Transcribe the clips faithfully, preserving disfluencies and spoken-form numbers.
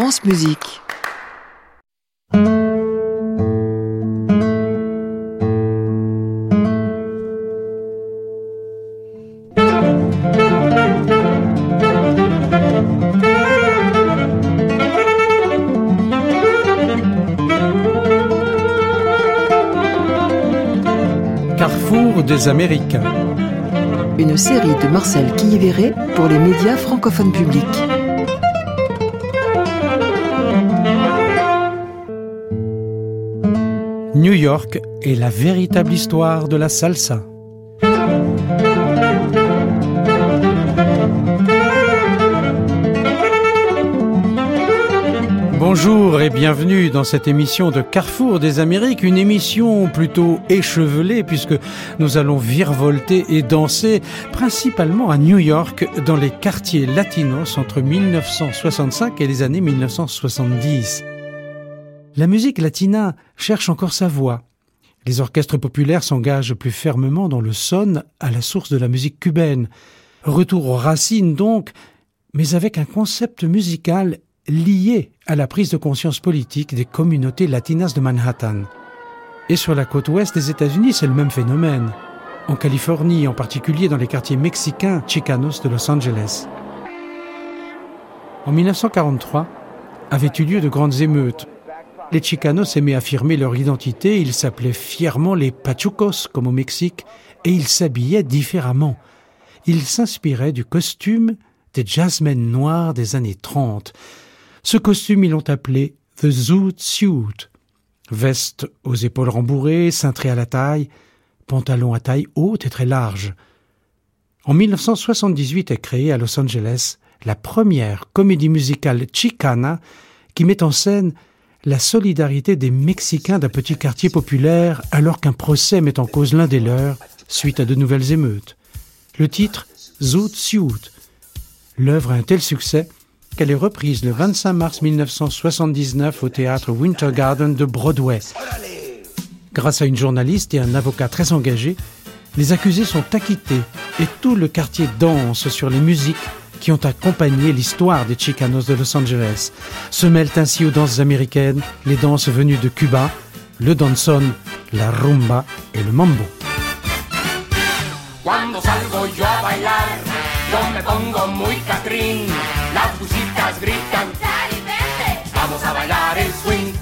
France Musique. Carrefour des Américains. Une série de Marcel Quillévéré pour les médias francophones publics. New York est la véritable histoire de la salsa. Bonjour et bienvenue dans cette émission de Carrefour des Amériques, une émission plutôt échevelée puisque nous allons virevolter et danser principalement à New York dans les quartiers latinos entre mille neuf cent soixante-cinq et les années mille neuf cent soixante-dix. La musique latina cherche encore sa voix. Les orchestres populaires s'engagent plus fermement dans le son à la source de la musique cubaine. Retour aux racines donc, mais avec un concept musical lié à la prise de conscience politique des communautés latinas de Manhattan. Et sur la côte ouest des États-Unis, c'est le même phénomène. En Californie, en particulier dans les quartiers mexicains chicanos de Los Angeles. En mille neuf cent quarante-trois, avaient eu lieu de grandes émeutes. Les chicanos aimaient affirmer leur identité, ils s'appelaient fièrement les pachucos, comme au Mexique, et ils s'habillaient différemment. Ils s'inspiraient du costume des jazzmen noirs des années trente. Ce costume, ils l'ont appelé « the zoot suit », veste aux épaules rembourrées, cintrée à la taille, pantalon à taille haute et très large. En mille neuf cent soixante-dix-huit est créée à Los Angeles la première comédie musicale chicana qui met en scène la solidarité des Mexicains d'un petit quartier populaire alors qu'un procès met en cause l'un des leurs suite à de nouvelles émeutes. Le titre « Zoot suit ». L'œuvre a un tel succès qu'elle est reprise le vingt-cinq mars mille neuf cent soixante-dix-neuf au théâtre Winter Garden de Broadway. Grâce à une journaliste et un avocat très engagés, les accusés sont acquittés et tout le quartier danse sur les musiques qui ont accompagné l'histoire des Chicanos de Los Angeles. Se mêlent ainsi aux danses américaines, les danses venues de Cuba, le danzón, la rumba et le mambo. Cuando salgo yo a bailar, yo me pongo muy catrín. Las busitas gritan, ¡Sali, vente! Vamos a bailar el swing.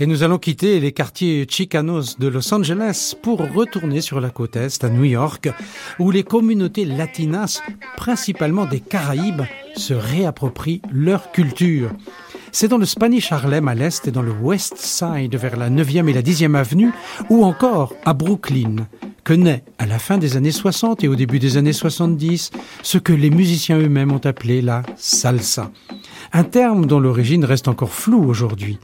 Et nous allons quitter les quartiers chicanos de Los Angeles pour retourner sur la côte Est, à New York, où les communautés latinas, principalement des Caraïbes, se réapproprient leur culture. C'est dans le Spanish Harlem à l'Est et dans le West Side vers la neuvième et la dixième avenue, ou encore à Brooklyn, que naît à la fin des années soixante et au début des années soixante-dix ce que les musiciens eux-mêmes ont appelé la salsa. Un terme dont l'origine reste encore floue aujourd'hui.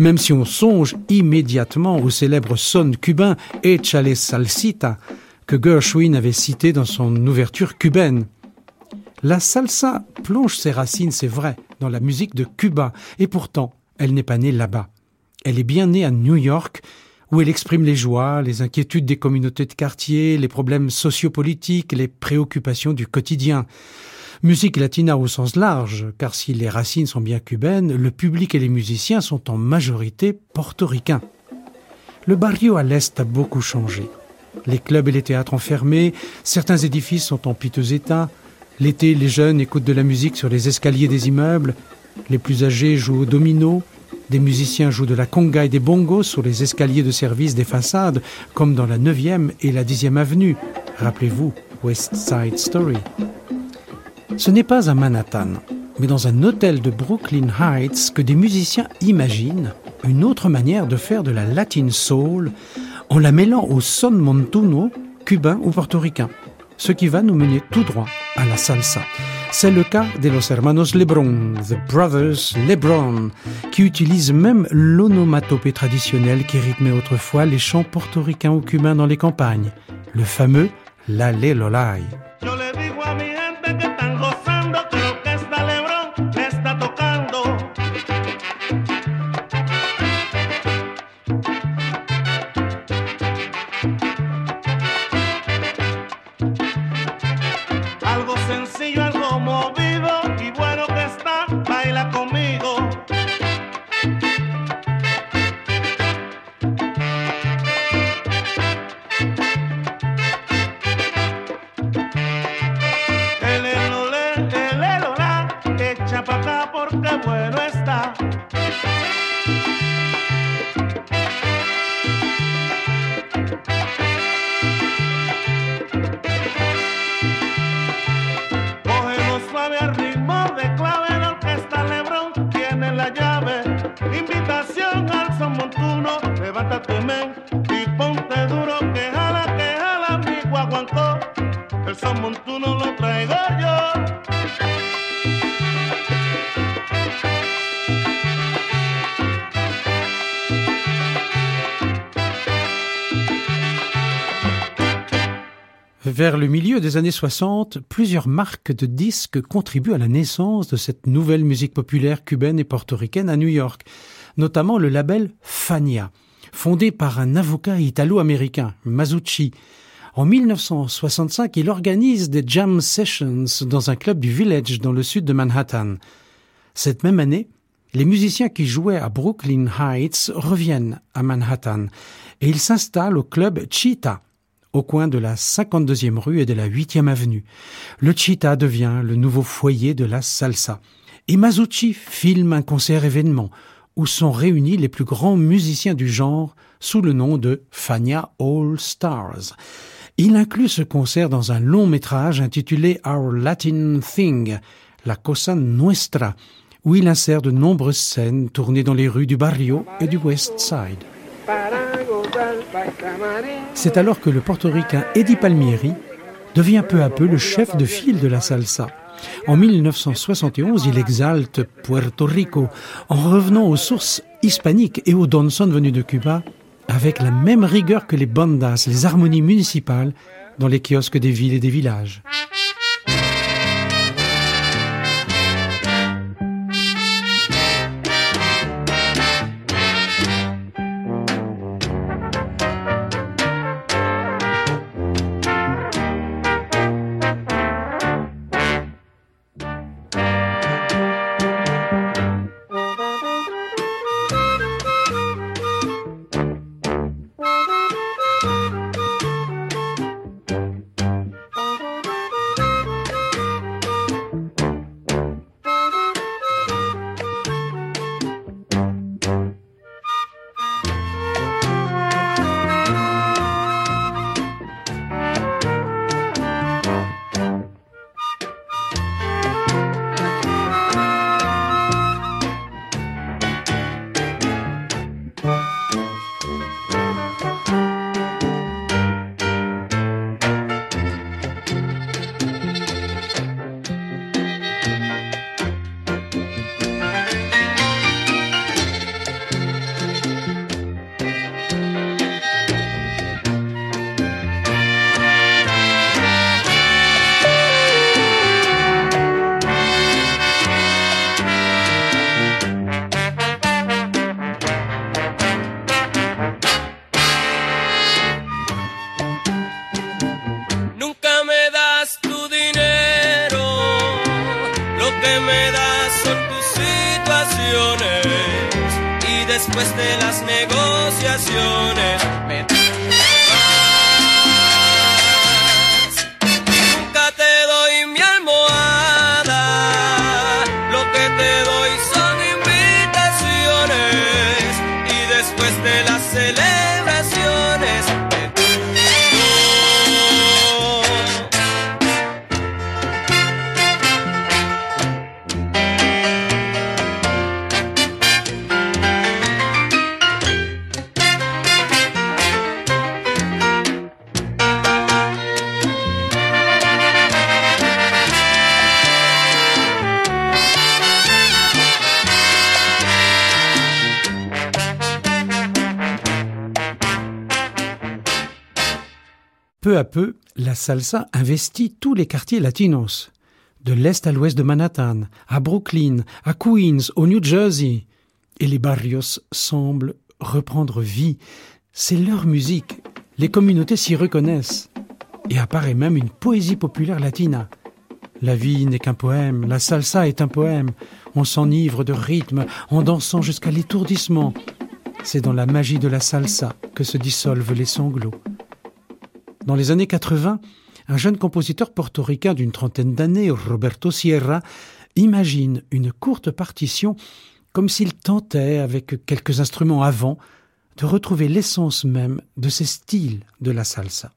Même si on songe immédiatement au célèbre son cubain « Échale salsita » que Gershwin avait cité dans son ouverture cubaine. La salsa plonge ses racines, c'est vrai, dans la musique de Cuba, et pourtant, elle n'est pas née là-bas. Elle est bien née à New York, où elle exprime les joies, les inquiétudes des communautés de quartier, les problèmes sociopolitiques, les préoccupations du quotidien. Musique latina au sens large, car si les racines sont bien cubaines, le public et les musiciens sont en majorité portoricains. Le barrio à l'Est a beaucoup changé. Les clubs et les théâtres ont fermé, certains édifices sont en piteux état. L'été, les jeunes écoutent de la musique sur les escaliers des immeubles. Les plus âgés jouent au domino. Des musiciens jouent de la conga et des bongos sur les escaliers de service des façades, comme dans la neuvième et la dixième avenue. Rappelez-vous, West Side Story. Ce n'est pas à Manhattan, mais dans un hôtel de Brooklyn Heights que des musiciens imaginent une autre manière de faire de la Latin Soul en la mêlant au son montuno, cubain ou portoricain, ce qui va nous mener tout droit à la salsa. C'est le cas de los hermanos Lebron, the brothers Lebron, qui utilisent même l'onomatopée traditionnelle qui rythmait autrefois les chants portoricains ou cubains dans les campagnes, le fameux « Lale Lolai ». Vers le milieu des années soixante, plusieurs marques de disques contribuent à la naissance de cette nouvelle musique populaire cubaine et portoricaine à New York, notamment le label Fania, fondé par un avocat italo-américain, Masucci. En dix-neuf cent soixante-cinq, il organise des jam sessions dans un club du Village dans le sud de Manhattan. Cette même année, les musiciens qui jouaient à Brooklyn Heights reviennent à Manhattan et ils s'installent au club Cheetah, au coin de la cinquante-deuxième rue et de la huitième avenue. Le Cheetah devient le nouveau foyer de la salsa. Et Masucci filme un concert-événement où sont réunis les plus grands musiciens du genre sous le nom de Fania All Stars. Il inclut ce concert dans un long métrage intitulé Our Latin Thing, La Cosa Nuestra, où il insère de nombreuses scènes tournées dans les rues du barrio et du West Side. C'est alors que le portoricain Eddie Palmieri devient peu à peu le chef de file de la salsa. En dix-neuf cent soixante et onze, il exalte Puerto Rico en revenant aux sources hispaniques et aux danzón venus de Cuba avec la même rigueur que les bandas, les harmonies municipales, dans les kiosques des villes et des villages. Thank you. que me das son tus situaciones y después de las negociaciones me das. Nunca te doy mi almohada, lo que te doy son invitaciones y después de las celebraciones me das. Peu à peu, la salsa investit tous les quartiers latinos, de l'est à l'ouest de Manhattan, à Brooklyn, à Queens, au New Jersey. Et les barrios semblent reprendre vie. C'est leur musique. Les communautés s'y reconnaissent. Et apparaît même une poésie populaire latina. La vie n'est qu'un poème, la salsa est un poème. On s'enivre de rythme en dansant jusqu'à l'étourdissement. C'est dans la magie de la salsa que se dissolvent les sanglots. Dans les années quatre-vingts, un jeune compositeur portoricain d'une trentaine d'années, Roberto Sierra, imagine une courte partition comme s'il tentait, avec quelques instruments avant, de retrouver l'essence même de ces styles de la salsa.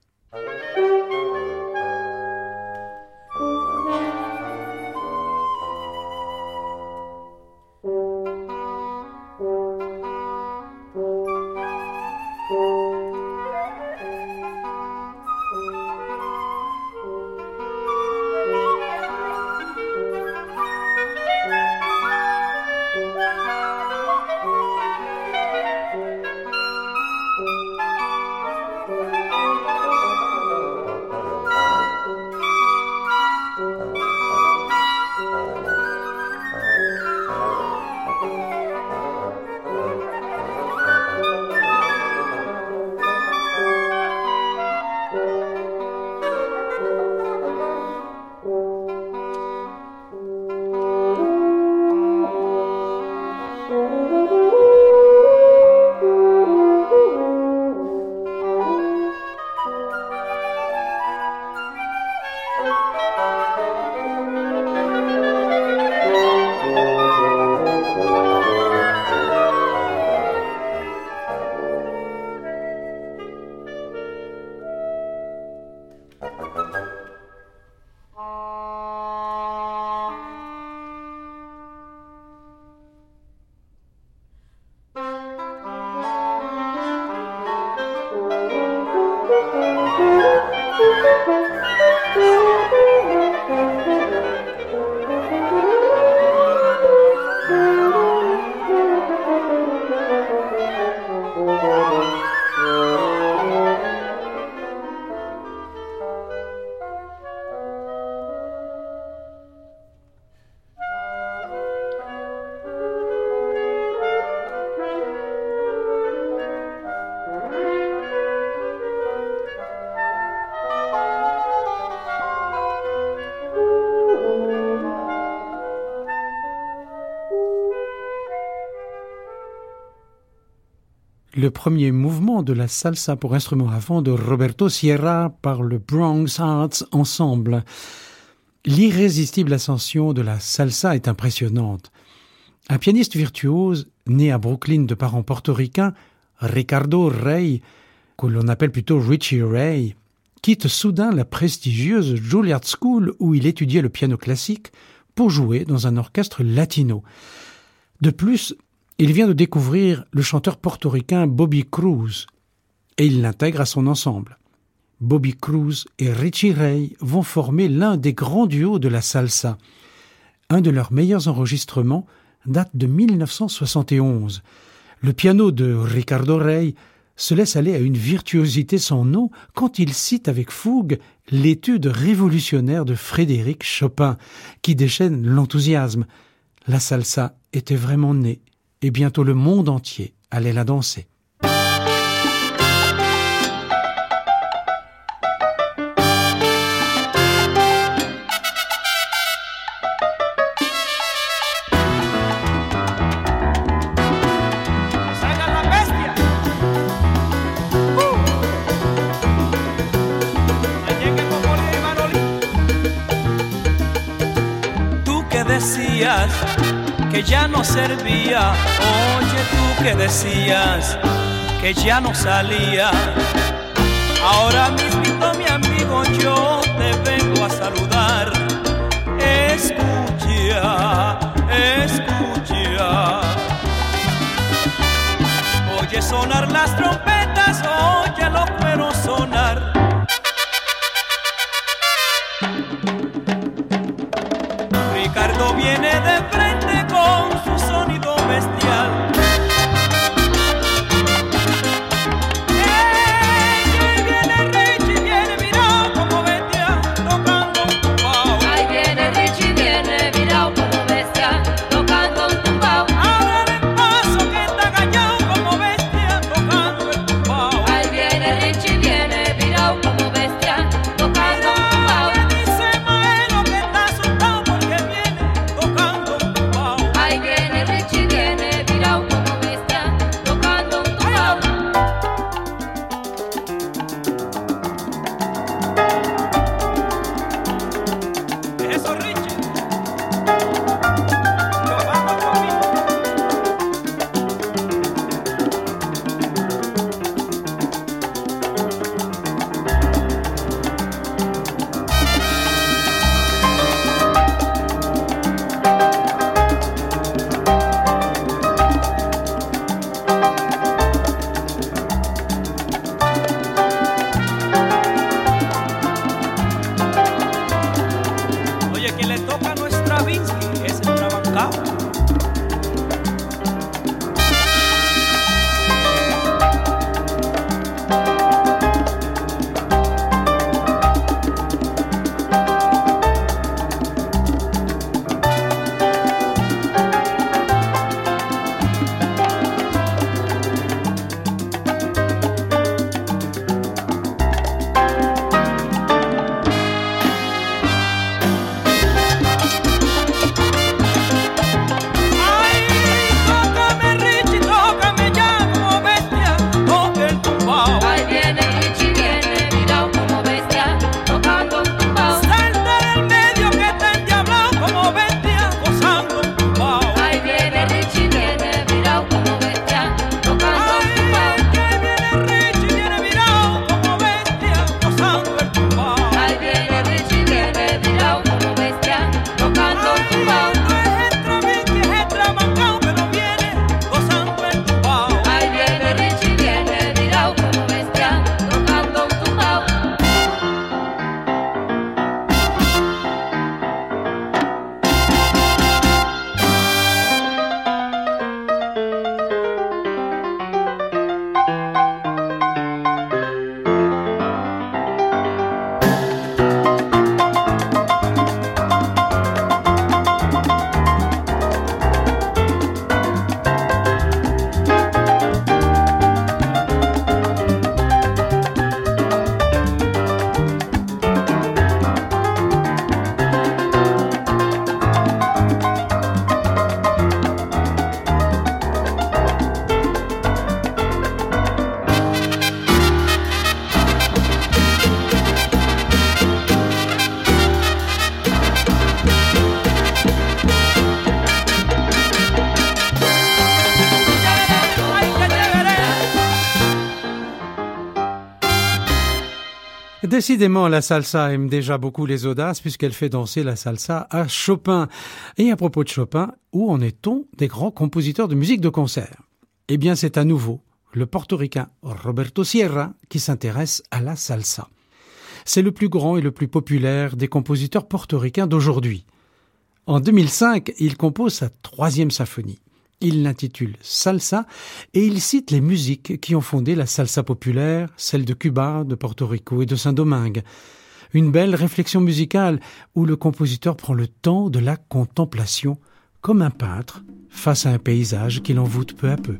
Le premier mouvement de la salsa pour instruments à vent de Roberto Sierra par le Bronx Arts Ensemble. L'irrésistible ascension de la salsa est impressionnante. Un pianiste virtuose, né à Brooklyn de parents portoricains, Ricardo Ray, que l'on appelle plutôt Richie Rey, quitte soudain la prestigieuse Juilliard School où il étudiait le piano classique pour jouer dans un orchestre latino. De plus, il vient de découvrir le chanteur portoricain Bobby Cruz et il l'intègre à son ensemble. Bobby Cruz et Richie Rey vont former l'un des grands duos de la salsa. Un de leurs meilleurs enregistrements date de mille neuf cent soixante et onze. Le piano de Ricardo Rey se laisse aller à une virtuosité sans nom quand il cite avec fougue l'étude révolutionnaire de Frédéric Chopin, qui déchaîne l'enthousiasme. La salsa était vraiment née. Et bientôt le monde entier allait la danser. que decías que ya no servía, oye tú que decías que ya no salía. Ahora mismo mi amigo yo te vengo a saludar. Escucha, escucha. Oye sonar las trompetas, oye los cueros sonar. Ricardo viene de frente con su sonido bestial. Décidément, la salsa aime déjà beaucoup les audaces puisqu'elle fait danser la salsa à Chopin. Et à propos de Chopin, où en est-on des grands compositeurs de musique de concert ? Eh bien, c'est à nouveau le portoricain Roberto Sierra qui s'intéresse à la salsa. C'est le plus grand et le plus populaire des compositeurs portoricains d'aujourd'hui. En deux mille cinq, il compose sa troisième symphonie. Il l'intitule Salsa et il cite les musiques qui ont fondé la salsa populaire, celle de Cuba, de Porto Rico et de Saint-Domingue. Une belle réflexion musicale où le compositeur prend le temps de la contemplation comme un peintre face à un paysage qui l'envoûte peu à peu.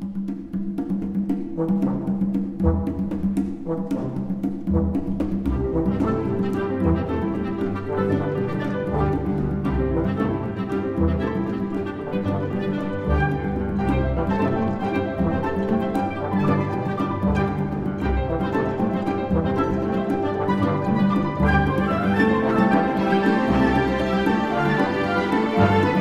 Thank you.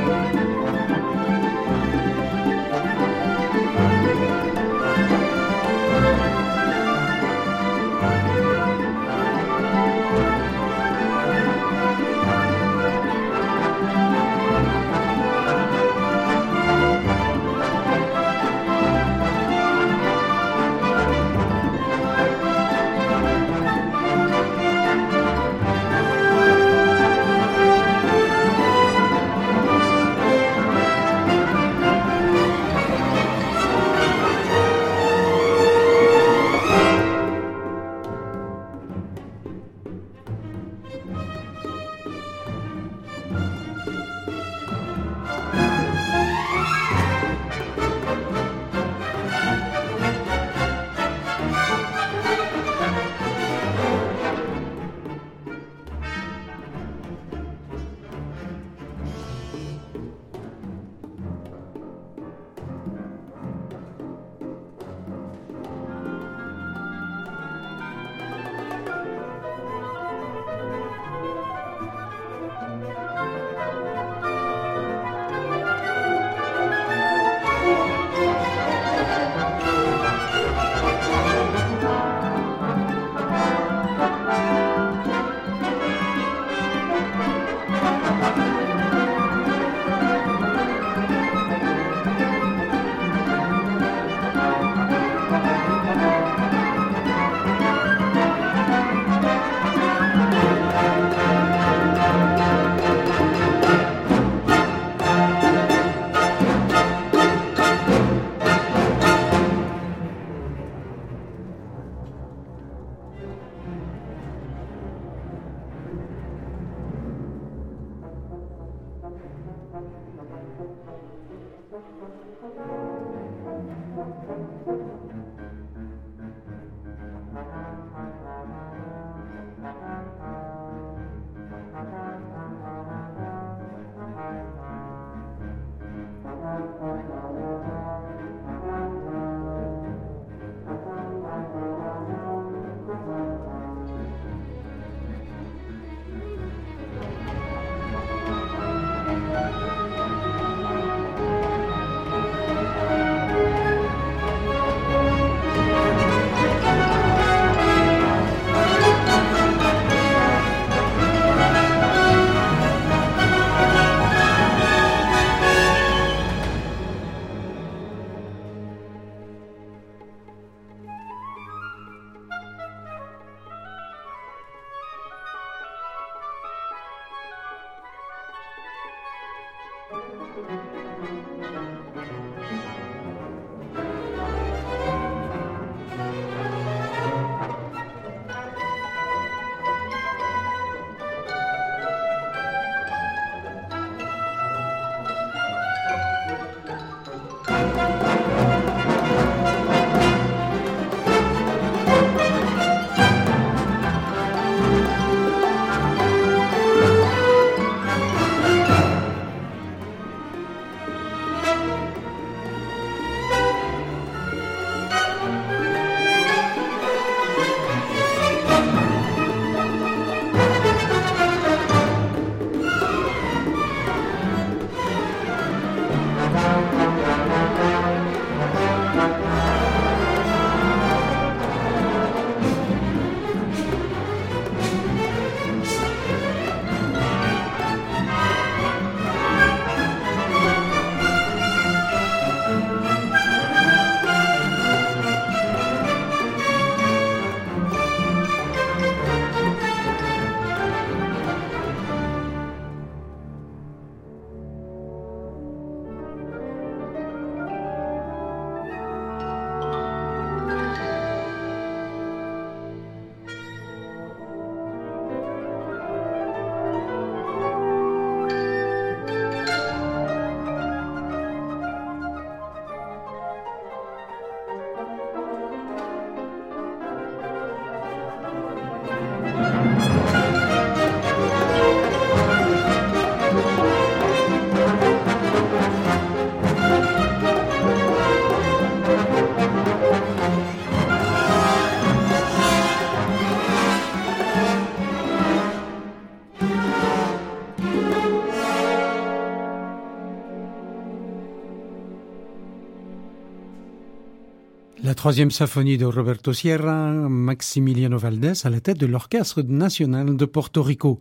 Troisième symphonie de Roberto Sierra, Maximiliano Valdez à la tête de l'Orchestre national de Porto Rico.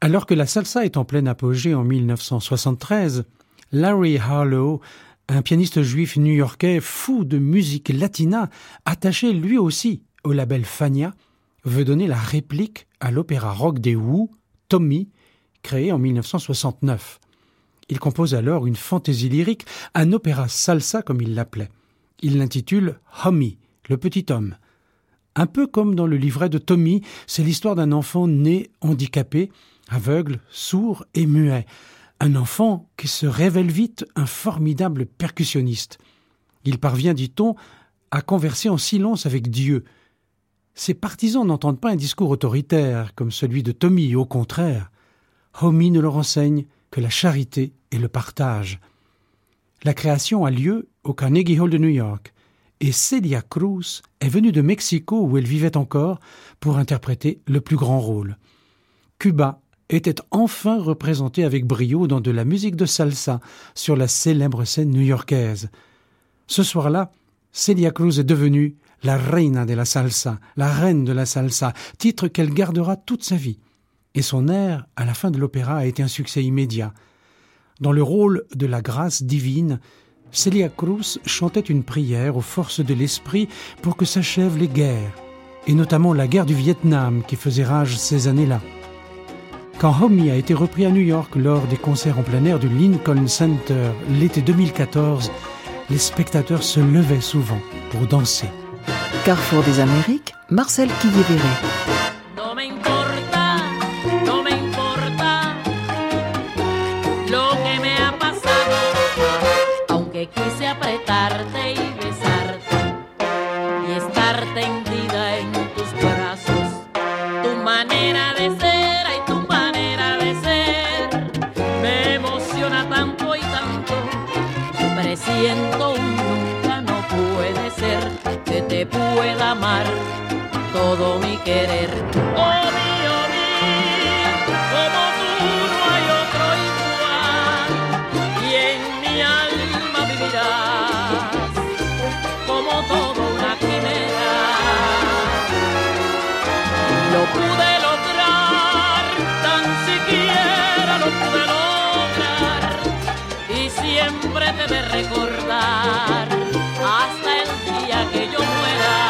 Alors que la salsa est en plein apogée en mille neuf cent soixante-treize, Larry Harlow, un pianiste juif new-yorkais fou de musique latina, attaché lui aussi au label Fania, veut donner la réplique à l'opéra rock des Who, Tommy, créé en mille neuf cent soixante-neuf. Il compose alors une fantaisie lyrique, un opéra salsa comme il l'appelait. Il l'intitule « Homie », le petit homme. Un peu comme dans le livret de Tommy, c'est l'histoire d'un enfant né handicapé aveugle, sourd et muet. Un enfant qui se révèle vite un formidable percussionniste. Il parvient, dit-on, à converser en silence avec Dieu. Ses partisans n'entendent pas un discours autoritaire comme celui de Tommy, au contraire. Homie ne leur enseigne que la charité et le partage. La création a lieu au Carnegie Hall de New York et Celia Cruz est venue de Mexico où elle vivait encore pour interpréter le plus grand rôle. Cuba était enfin représenté avec brio dans de la musique de salsa sur la célèbre scène new-yorkaise. Ce soir-là, Celia Cruz est devenue la reina de la salsa, la reine de la salsa, titre qu'elle gardera toute sa vie. Et son air, à la fin de l'opéra, a été un succès immédiat. Dans le rôle de la grâce divine, Celia Cruz chantait une prière aux forces de l'esprit pour que s'achèvent les guerres, et notamment la guerre du Vietnam qui faisait rage ces années-là. Quand Homie a été repris à New York lors des concerts en plein air du Lincoln Center l'été deux mille quatorze, les spectateurs se levaient souvent pour danser. Carrefour des Amériques, Marcel Quillévéré. Todo mi querer, oh mío, mío, como tú no hay otro igual, y en mi alma vivirás, como todo una quimera, lo pude lograr, tan siquiera lo pude lograr, y siempre te de recordar, hasta el día que yo muera.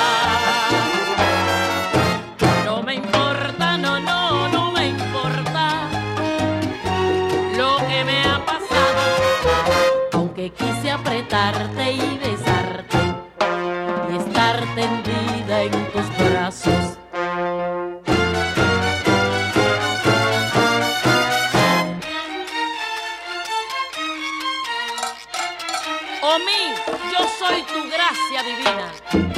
Quise apretarte y besarte y estar tendida en tus brazos. Oh mí, yo soy tu gracia divina.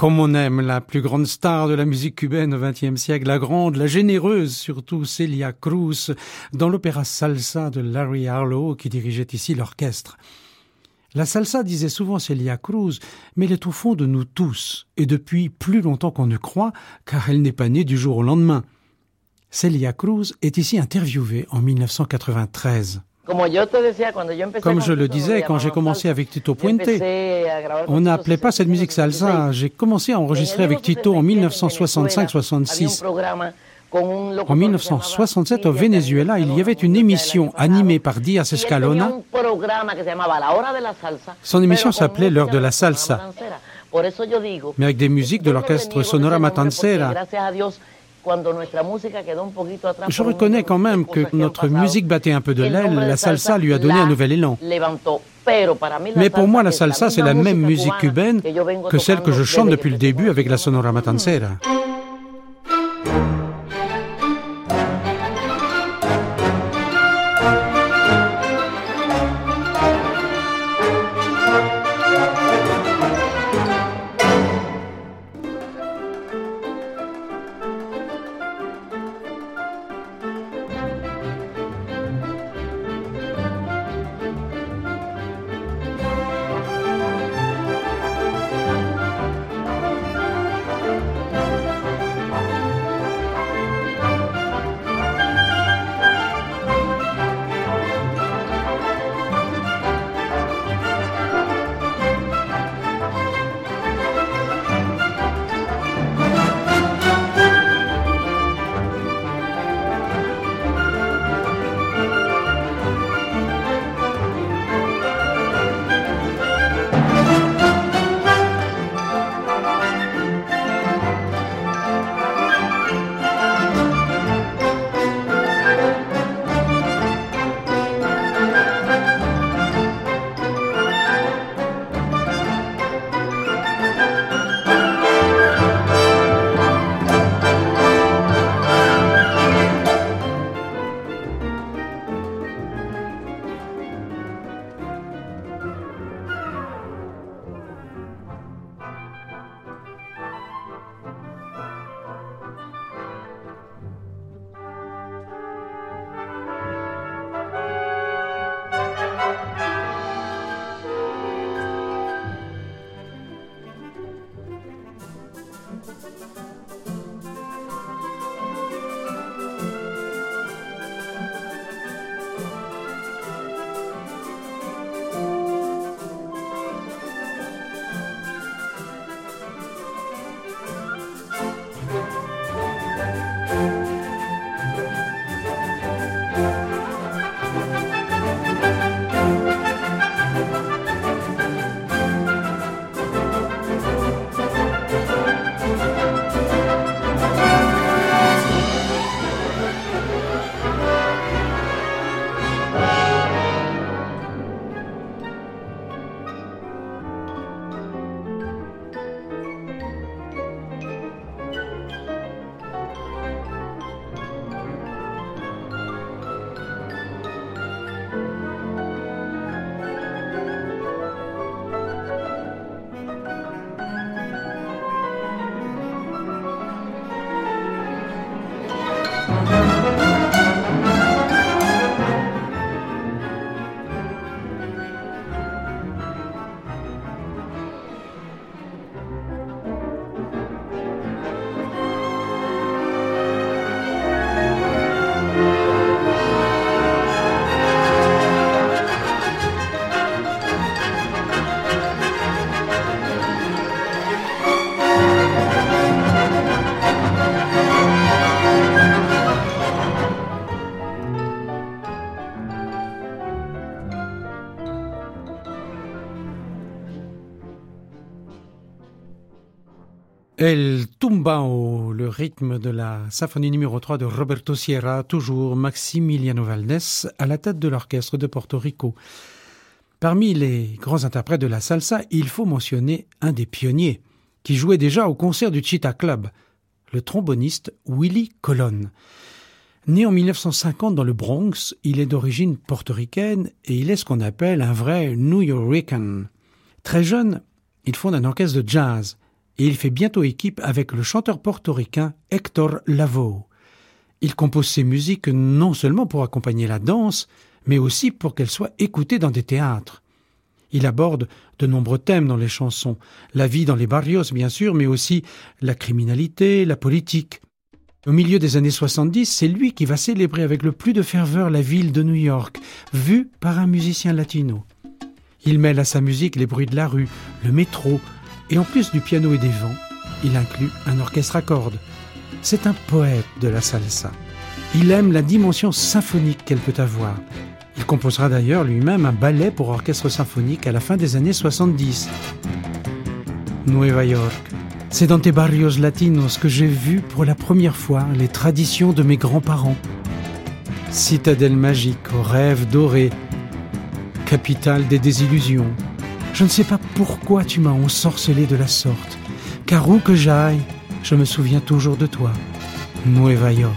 Comme on aime la plus grande star de la musique cubaine au vingtième siècle, la grande, la généreuse, surtout Celia Cruz, dans l'opéra Salsa de Larry Harlow, qui dirigeait ici l'orchestre. La salsa, disait souvent Celia Cruz, mais elle est au fond de nous tous, et depuis plus longtemps qu'on ne croit, car elle n'est pas née du jour au lendemain. Celia Cruz est ici interviewée en dix-neuf cent quatre-vingt-treize. Comme je le disais, quand j'ai commencé avec Tito Puente, on n'appelait pas cette musique salsa. J'ai commencé à enregistrer avec Tito en dix-neuf cent soixante-cinq soixante-six. En dix-neuf cent soixante-sept, au Venezuela, il y avait une émission animée par Díaz Escalona. Son émission s'appelait « L'heure de la salsa », mais avec des musiques de l'orchestre Sonora Matancera. Je reconnais quand même que notre musique battait un peu de l'aile, la salsa lui a donné un nouvel élan. Mais pour moi, la salsa, c'est la même musique cubaine que celle que je chante depuis le début avec la Sonora Matancera. El Tumbao, le rythme de la symphonie numéro trois de Roberto Sierra, toujours Maximiliano Valdez à la tête de l'orchestre de Porto Rico. Parmi les grands interprètes de la salsa, il faut mentionner un des pionniers, qui jouait déjà au concert du Cheetah Club, le tromboniste Willie Colón. Né en mille neuf cent cinquante dans le Bronx, il est d'origine portoricaine et il est ce qu'on appelle un vrai New Yorkian. Très jeune, il fonde un orchestre de jazz, et il fait bientôt équipe avec le chanteur portoricain Hector Lavoe. Il compose ses musiques non seulement pour accompagner la danse, mais aussi pour qu'elle soit écoutée dans des théâtres. Il aborde de nombreux thèmes dans les chansons, la vie dans les barrios bien sûr, mais aussi la criminalité, la politique. Au milieu des années soixante-dix, c'est lui qui va célébrer avec le plus de ferveur la ville de New York, vue par un musicien latino. Il mêle à sa musique les bruits de la rue, le métro, et en plus du piano et des vents, il inclut un orchestre à cordes. C'est un poète de la salsa. Il aime la dimension symphonique qu'elle peut avoir. Il composera d'ailleurs lui-même un ballet pour orchestre symphonique à la fin des années soixante-dix. Nueva York, c'est dans tes barrios latinos que j'ai vu pour la première fois les traditions de mes grands-parents. Citadelle magique aux rêves dorés, capitale des désillusions. Je ne sais pas pourquoi tu m'as ensorcelé de la sorte, car où que j'aille, je me souviens toujours de toi, Nueva York.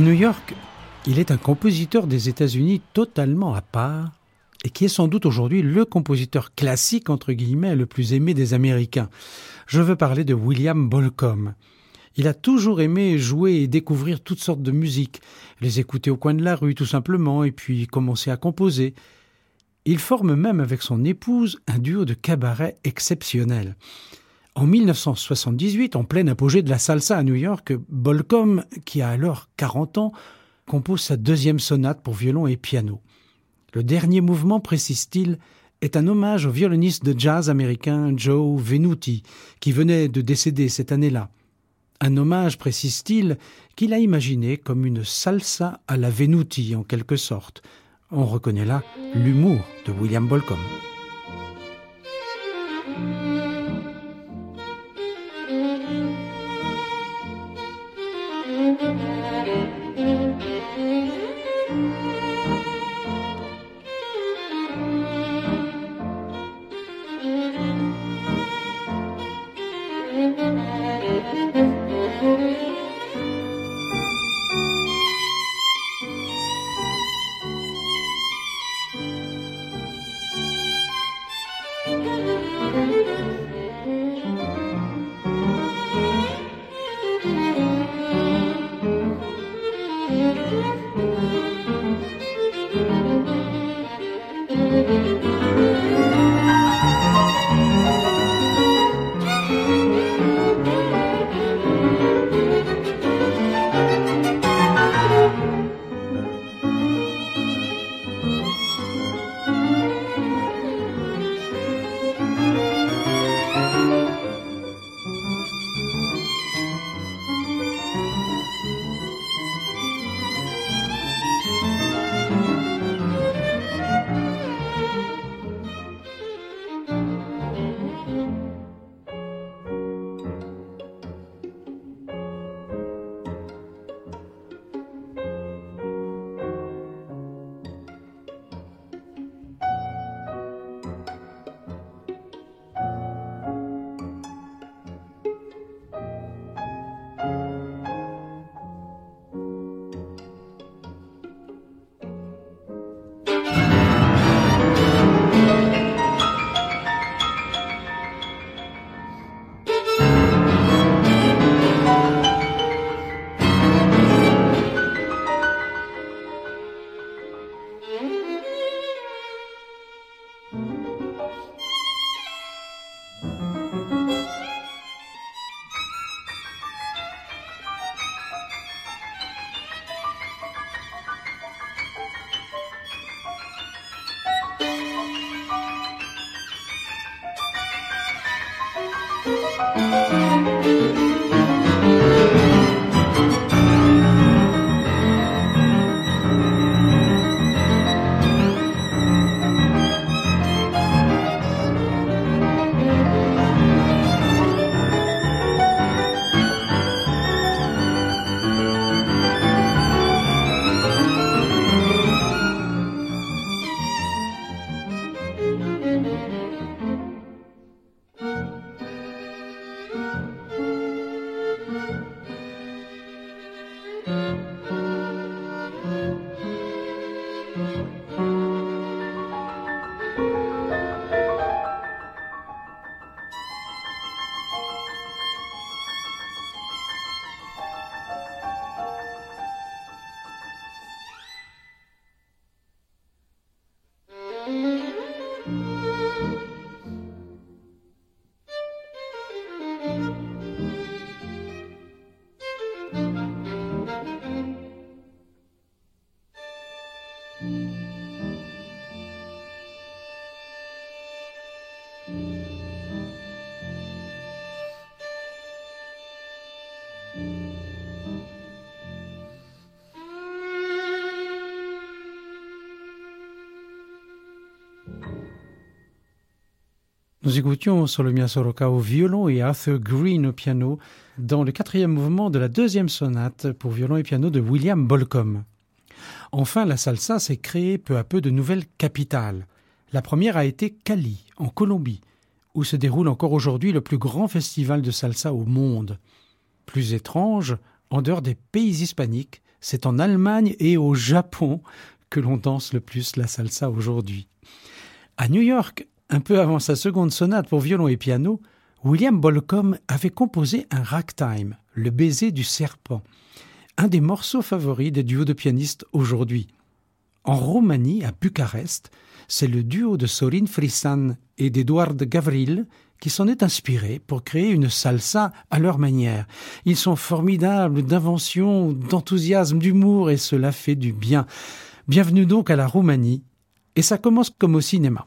À New York, il est un compositeur des États-Unis totalement à part et qui est sans doute aujourd'hui le compositeur classique, entre guillemets, le plus aimé des Américains. Je veux parler de William Bolcom. Il a toujours aimé jouer et découvrir toutes sortes de musiques, les écouter au coin de la rue tout simplement, et puis commencer à composer. Il forme même avec son épouse un duo de cabaret exceptionnel. En dix-neuf cent soixante-dix-huit, en plein apogée de la salsa à New York, Bolcom, qui a alors quarante ans, compose sa deuxième sonate pour violon et piano. Le dernier mouvement, précise-t-il, est un hommage au violoniste de jazz américain Joe Venuti, qui venait de décéder cette année-là. Un hommage, précise-t-il, qu'il a imaginé comme une salsa à la Venuti, en quelque sorte. On reconnaît là l'humour de William Bolcom. Nous écoutions Solomia Soroka au violon et Arthur Green au piano dans le quatrième mouvement de la deuxième sonate pour violon et piano de William Bolcom. Enfin, la salsa s'est créée peu à peu de nouvelles capitales. La première a été Cali, en Colombie, où se déroule encore aujourd'hui le plus grand festival de salsa au monde. Plus étrange, en dehors des pays hispaniques, c'est en Allemagne et au Japon que l'on danse le plus la salsa aujourd'hui. À New York, un peu avant sa seconde sonate pour violon et piano, William Bolcom avait composé un ragtime, le baiser du serpent, un des morceaux favoris des duos de pianistes aujourd'hui. En Roumanie, à Bucarest, c'est le duo de Sorin Frișan et d'Edouard Gavril qui s'en est inspiré pour créer une salsa à leur manière. Ils sont formidables d'invention, d'enthousiasme, d'humour et cela fait du bien. Bienvenue donc à la Roumanie et ça commence comme au cinéma.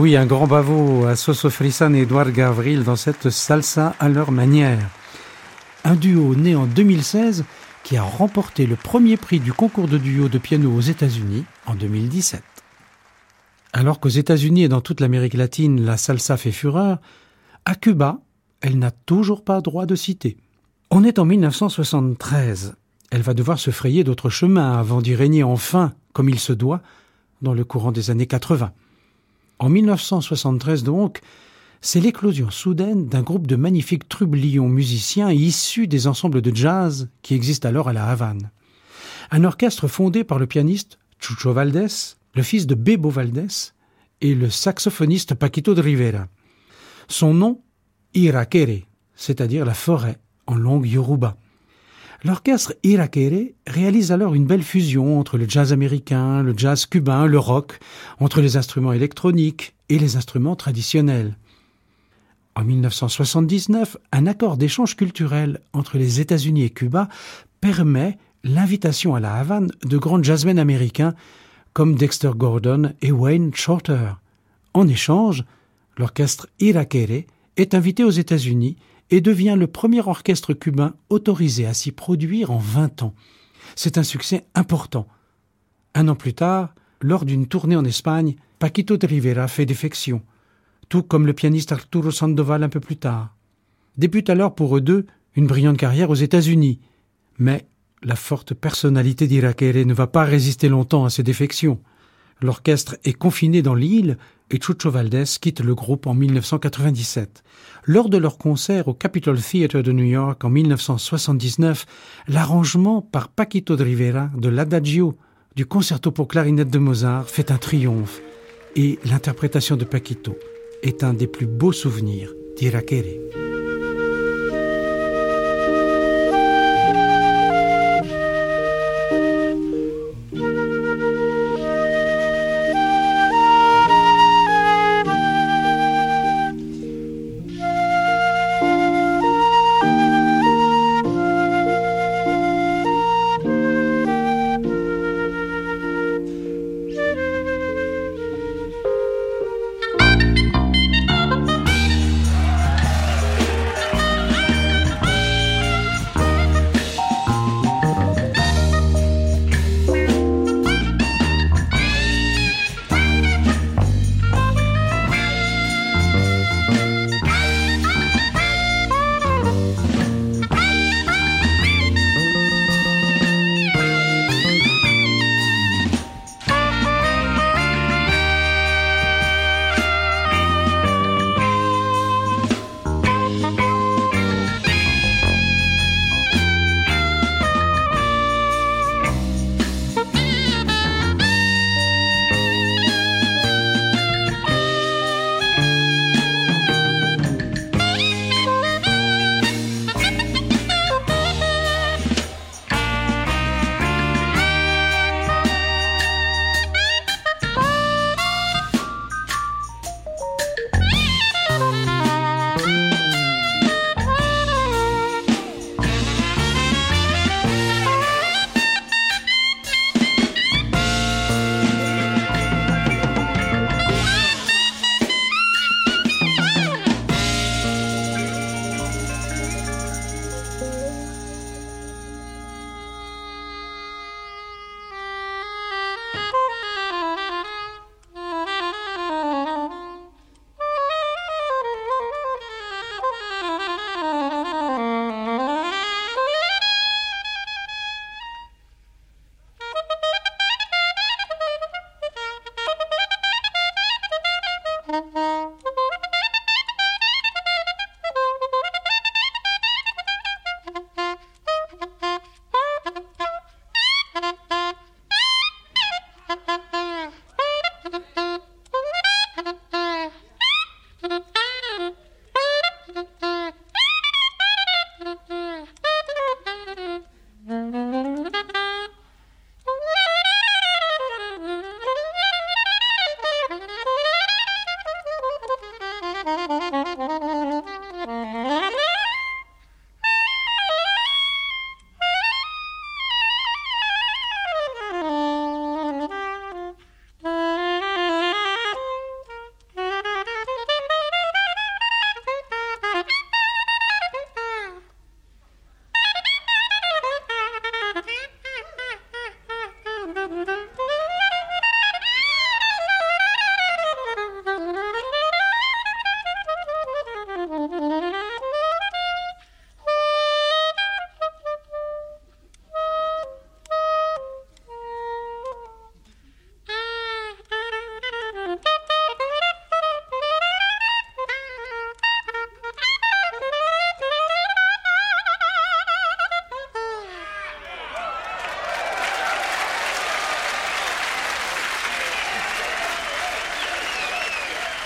Oui, un grand bravo à Soso Frișan et Edouard Gavril dans cette salsa à leur manière. Un duo né en deux mille seize qui a remporté le premier prix du concours de duo de piano aux États-Unis en deux mille dix-sept. Alors qu'aux États-Unis et dans toute l'Amérique latine, la salsa fait fureur, à Cuba, elle n'a toujours pas droit de cité. On est en dix-neuf cent soixante-treize. Elle va devoir se frayer d'autres chemins avant d'y régner enfin, comme il se doit, dans le courant des années quatre-vingts. En dix-neuf cent soixante-treize donc, c'est l'éclosion soudaine d'un groupe de magnifiques trublions musiciens issus des ensembles de jazz qui existent alors à La Havane. Un orchestre fondé par le pianiste Chucho Valdés, le fils de Bebo Valdés, et le saxophoniste Paquito D'Rivera. Son nom, Irakere, c'est-à-dire la forêt, en langue yoruba. L'orchestre Irakere réalise alors une belle fusion entre le jazz américain, le jazz cubain, le rock, entre les instruments électroniques et les instruments traditionnels. En mille neuf cent soixante-dix-neuf, un accord d'échange culturel entre les États-Unis et Cuba permet l'invitation à La Havane de grands jazzmen américains comme Dexter Gordon et Wayne Shorter. En échange, l'orchestre Irakere est invité aux États-Unis et devient le premier orchestre cubain autorisé à s'y produire en vingt ans. C'est un succès important. Un an plus tard, lors d'une tournée en Espagne, Paquito D'Rivera fait défection, tout comme le pianiste Arturo Sandoval un peu plus tard. Débute alors pour eux deux une brillante carrière aux États-Unis. Mais la forte personnalité d'Irakere ne va pas résister longtemps à ses défections. L'orchestre est confiné dans l'île et Chucho Valdés quitte le groupe en mille neuf cent quatre-vingt-dix-sept. Lors de leur concert au Capitol Theatre de New York en mille neuf cent soixante-dix-neuf, l'arrangement par Paquito D'Rivera de l'Adagio du concerto pour clarinette de Mozart fait un triomphe et l'interprétation de Paquito est un des plus beaux souvenirs d'Irakere.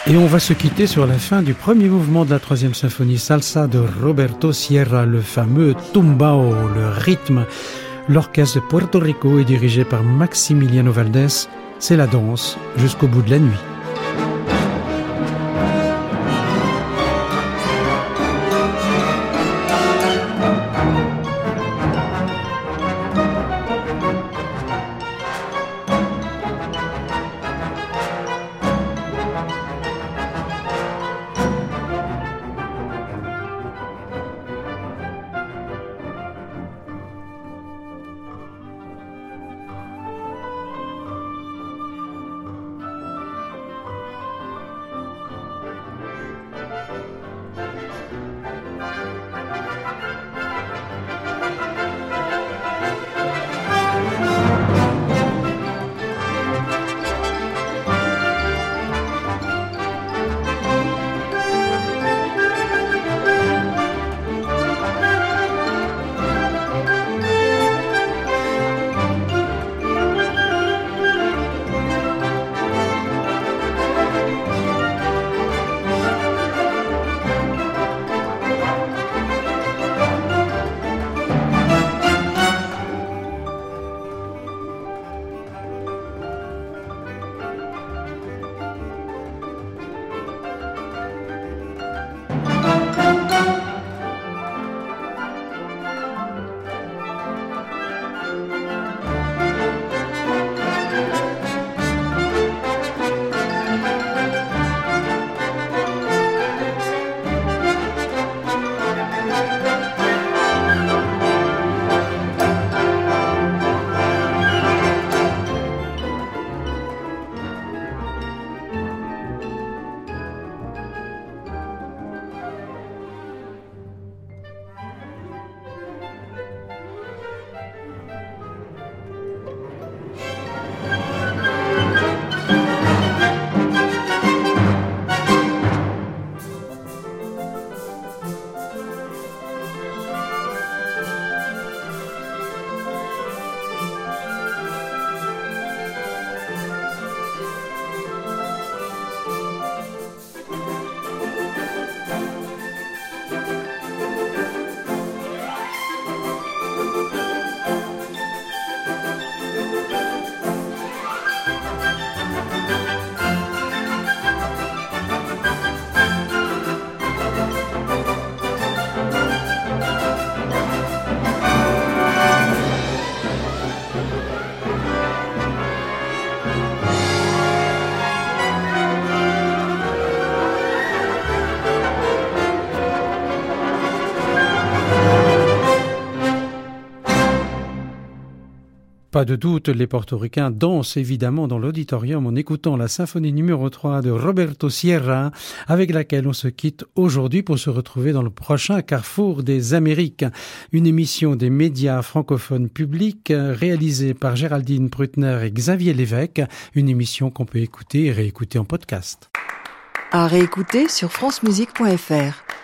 Et on va se quitter sur la fin du premier mouvement de la troisième symphonie Salsa de Roberto Sierra, le fameux tumbao, le rythme. L'orchestre de Puerto Rico est dirigé par Maximiliano Valdez. C'est la danse jusqu'au bout de la nuit. Pas de doute, les portoricains dansent évidemment dans l'auditorium en écoutant la symphonie numéro trois de Roberto Sierra, avec laquelle on se quitte aujourd'hui pour se retrouver dans le prochain Carrefour des Amériques. Une émission des médias francophones publics réalisée par Géraldine Prutner et Xavier Lévesque, une émission qu'on peut écouter et réécouter en podcast. À réécouter sur france musique point f r.